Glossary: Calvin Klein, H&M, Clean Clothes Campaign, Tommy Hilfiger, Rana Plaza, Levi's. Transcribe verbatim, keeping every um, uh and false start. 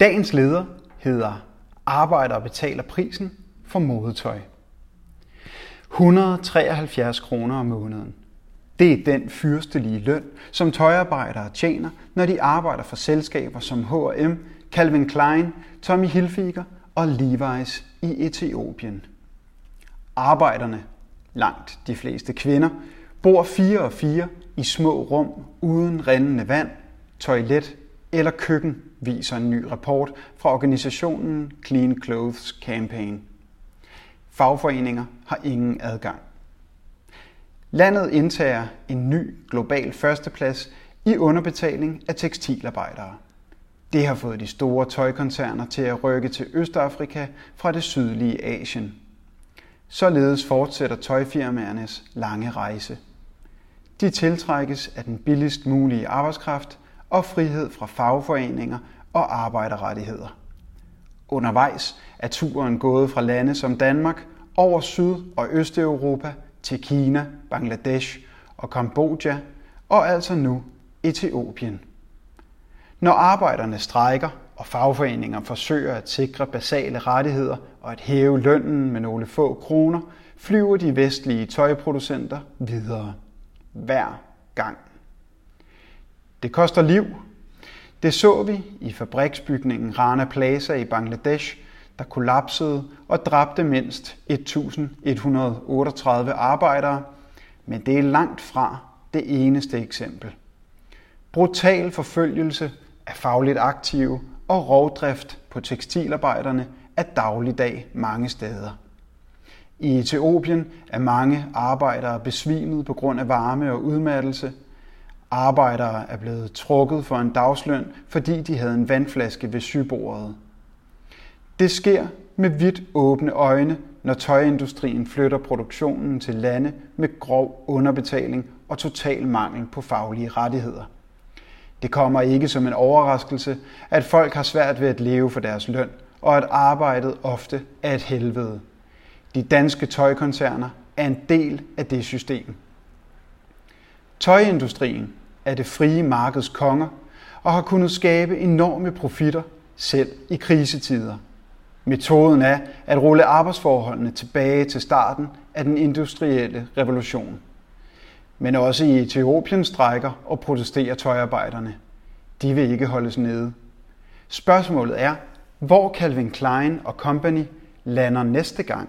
Dagens leder hedder Arbejdere betaler prisen for modetøj. et hundrede og treoghalvfjerds kroner om måneden. Det er den fyrstelige løn, som tøjarbejdere tjener, når de arbejder for selskaber som H og M, Calvin Klein, Tommy Hilfiger og Levi's i Etiopien. Arbejderne, langt de fleste kvinder, bor fire og fire i små rum uden rindende vand, toilet eller køkken, viser en ny rapport fra organisationen Clean Clothes Campaign. Fagforeninger har ingen adgang. Landet indtager en ny global førsteplads i underbetaling af tekstilarbejdere. Det har fået de store tøjkoncerner til at rykke til Østafrika fra det sydlige Asien. Således fortsætter tøjfirmaernes lange rejse. De tiltrækkes af den billigst mulige arbejdskraft og frihed fra fagforeninger og arbejderrettigheder. Undervejs er turen gået fra lande som Danmark over Syd- og Østeuropa til Kina, Bangladesh og Kambodja og altså nu Etiopien. Når arbejderne strejker og fagforeninger forsøger at sikre basale rettigheder og at hæve lønnen med nogle få kroner, flyver de vestlige tøjproducenter videre. Hver gang. Det koster liv. Det så vi i fabriksbygningen Rana Plaza i Bangladesh, der kollapsede og dræbte mindst et tusind et hundrede og otteogtredive arbejdere, men det er langt fra det eneste eksempel. Brutal forfølgelse af fagligt aktive og rovdrift på tekstilarbejderne er dagligdag mange steder. I Etiopien er mange arbejdere besvimet på grund af varme og udmattelse. Arbejdere er blevet trukket for en dagsløn, fordi de havde en vandflaske ved sygebordet. Det sker med vidt åbne øjne, når tøjindustrien flytter produktionen til lande med grov underbetaling og total mangel på faglige rettigheder. Det kommer ikke som en overraskelse, at folk har svært ved at leve for deres løn, og at arbejdet ofte er et helvede. De danske tøjkoncerner er en del af det system. Tøjindustrien er det frie markeds konger og har kunnet skabe enorme profitter selv i krisetider. Metoden er at rulle arbejdsforholdene tilbage til starten af den industrielle revolution. Men også i Etiopien strejker og protesterer tøjarbejderne. De vil ikke holdes nede. Spørgsmålet er, hvor Calvin Klein og Company lander næste gang.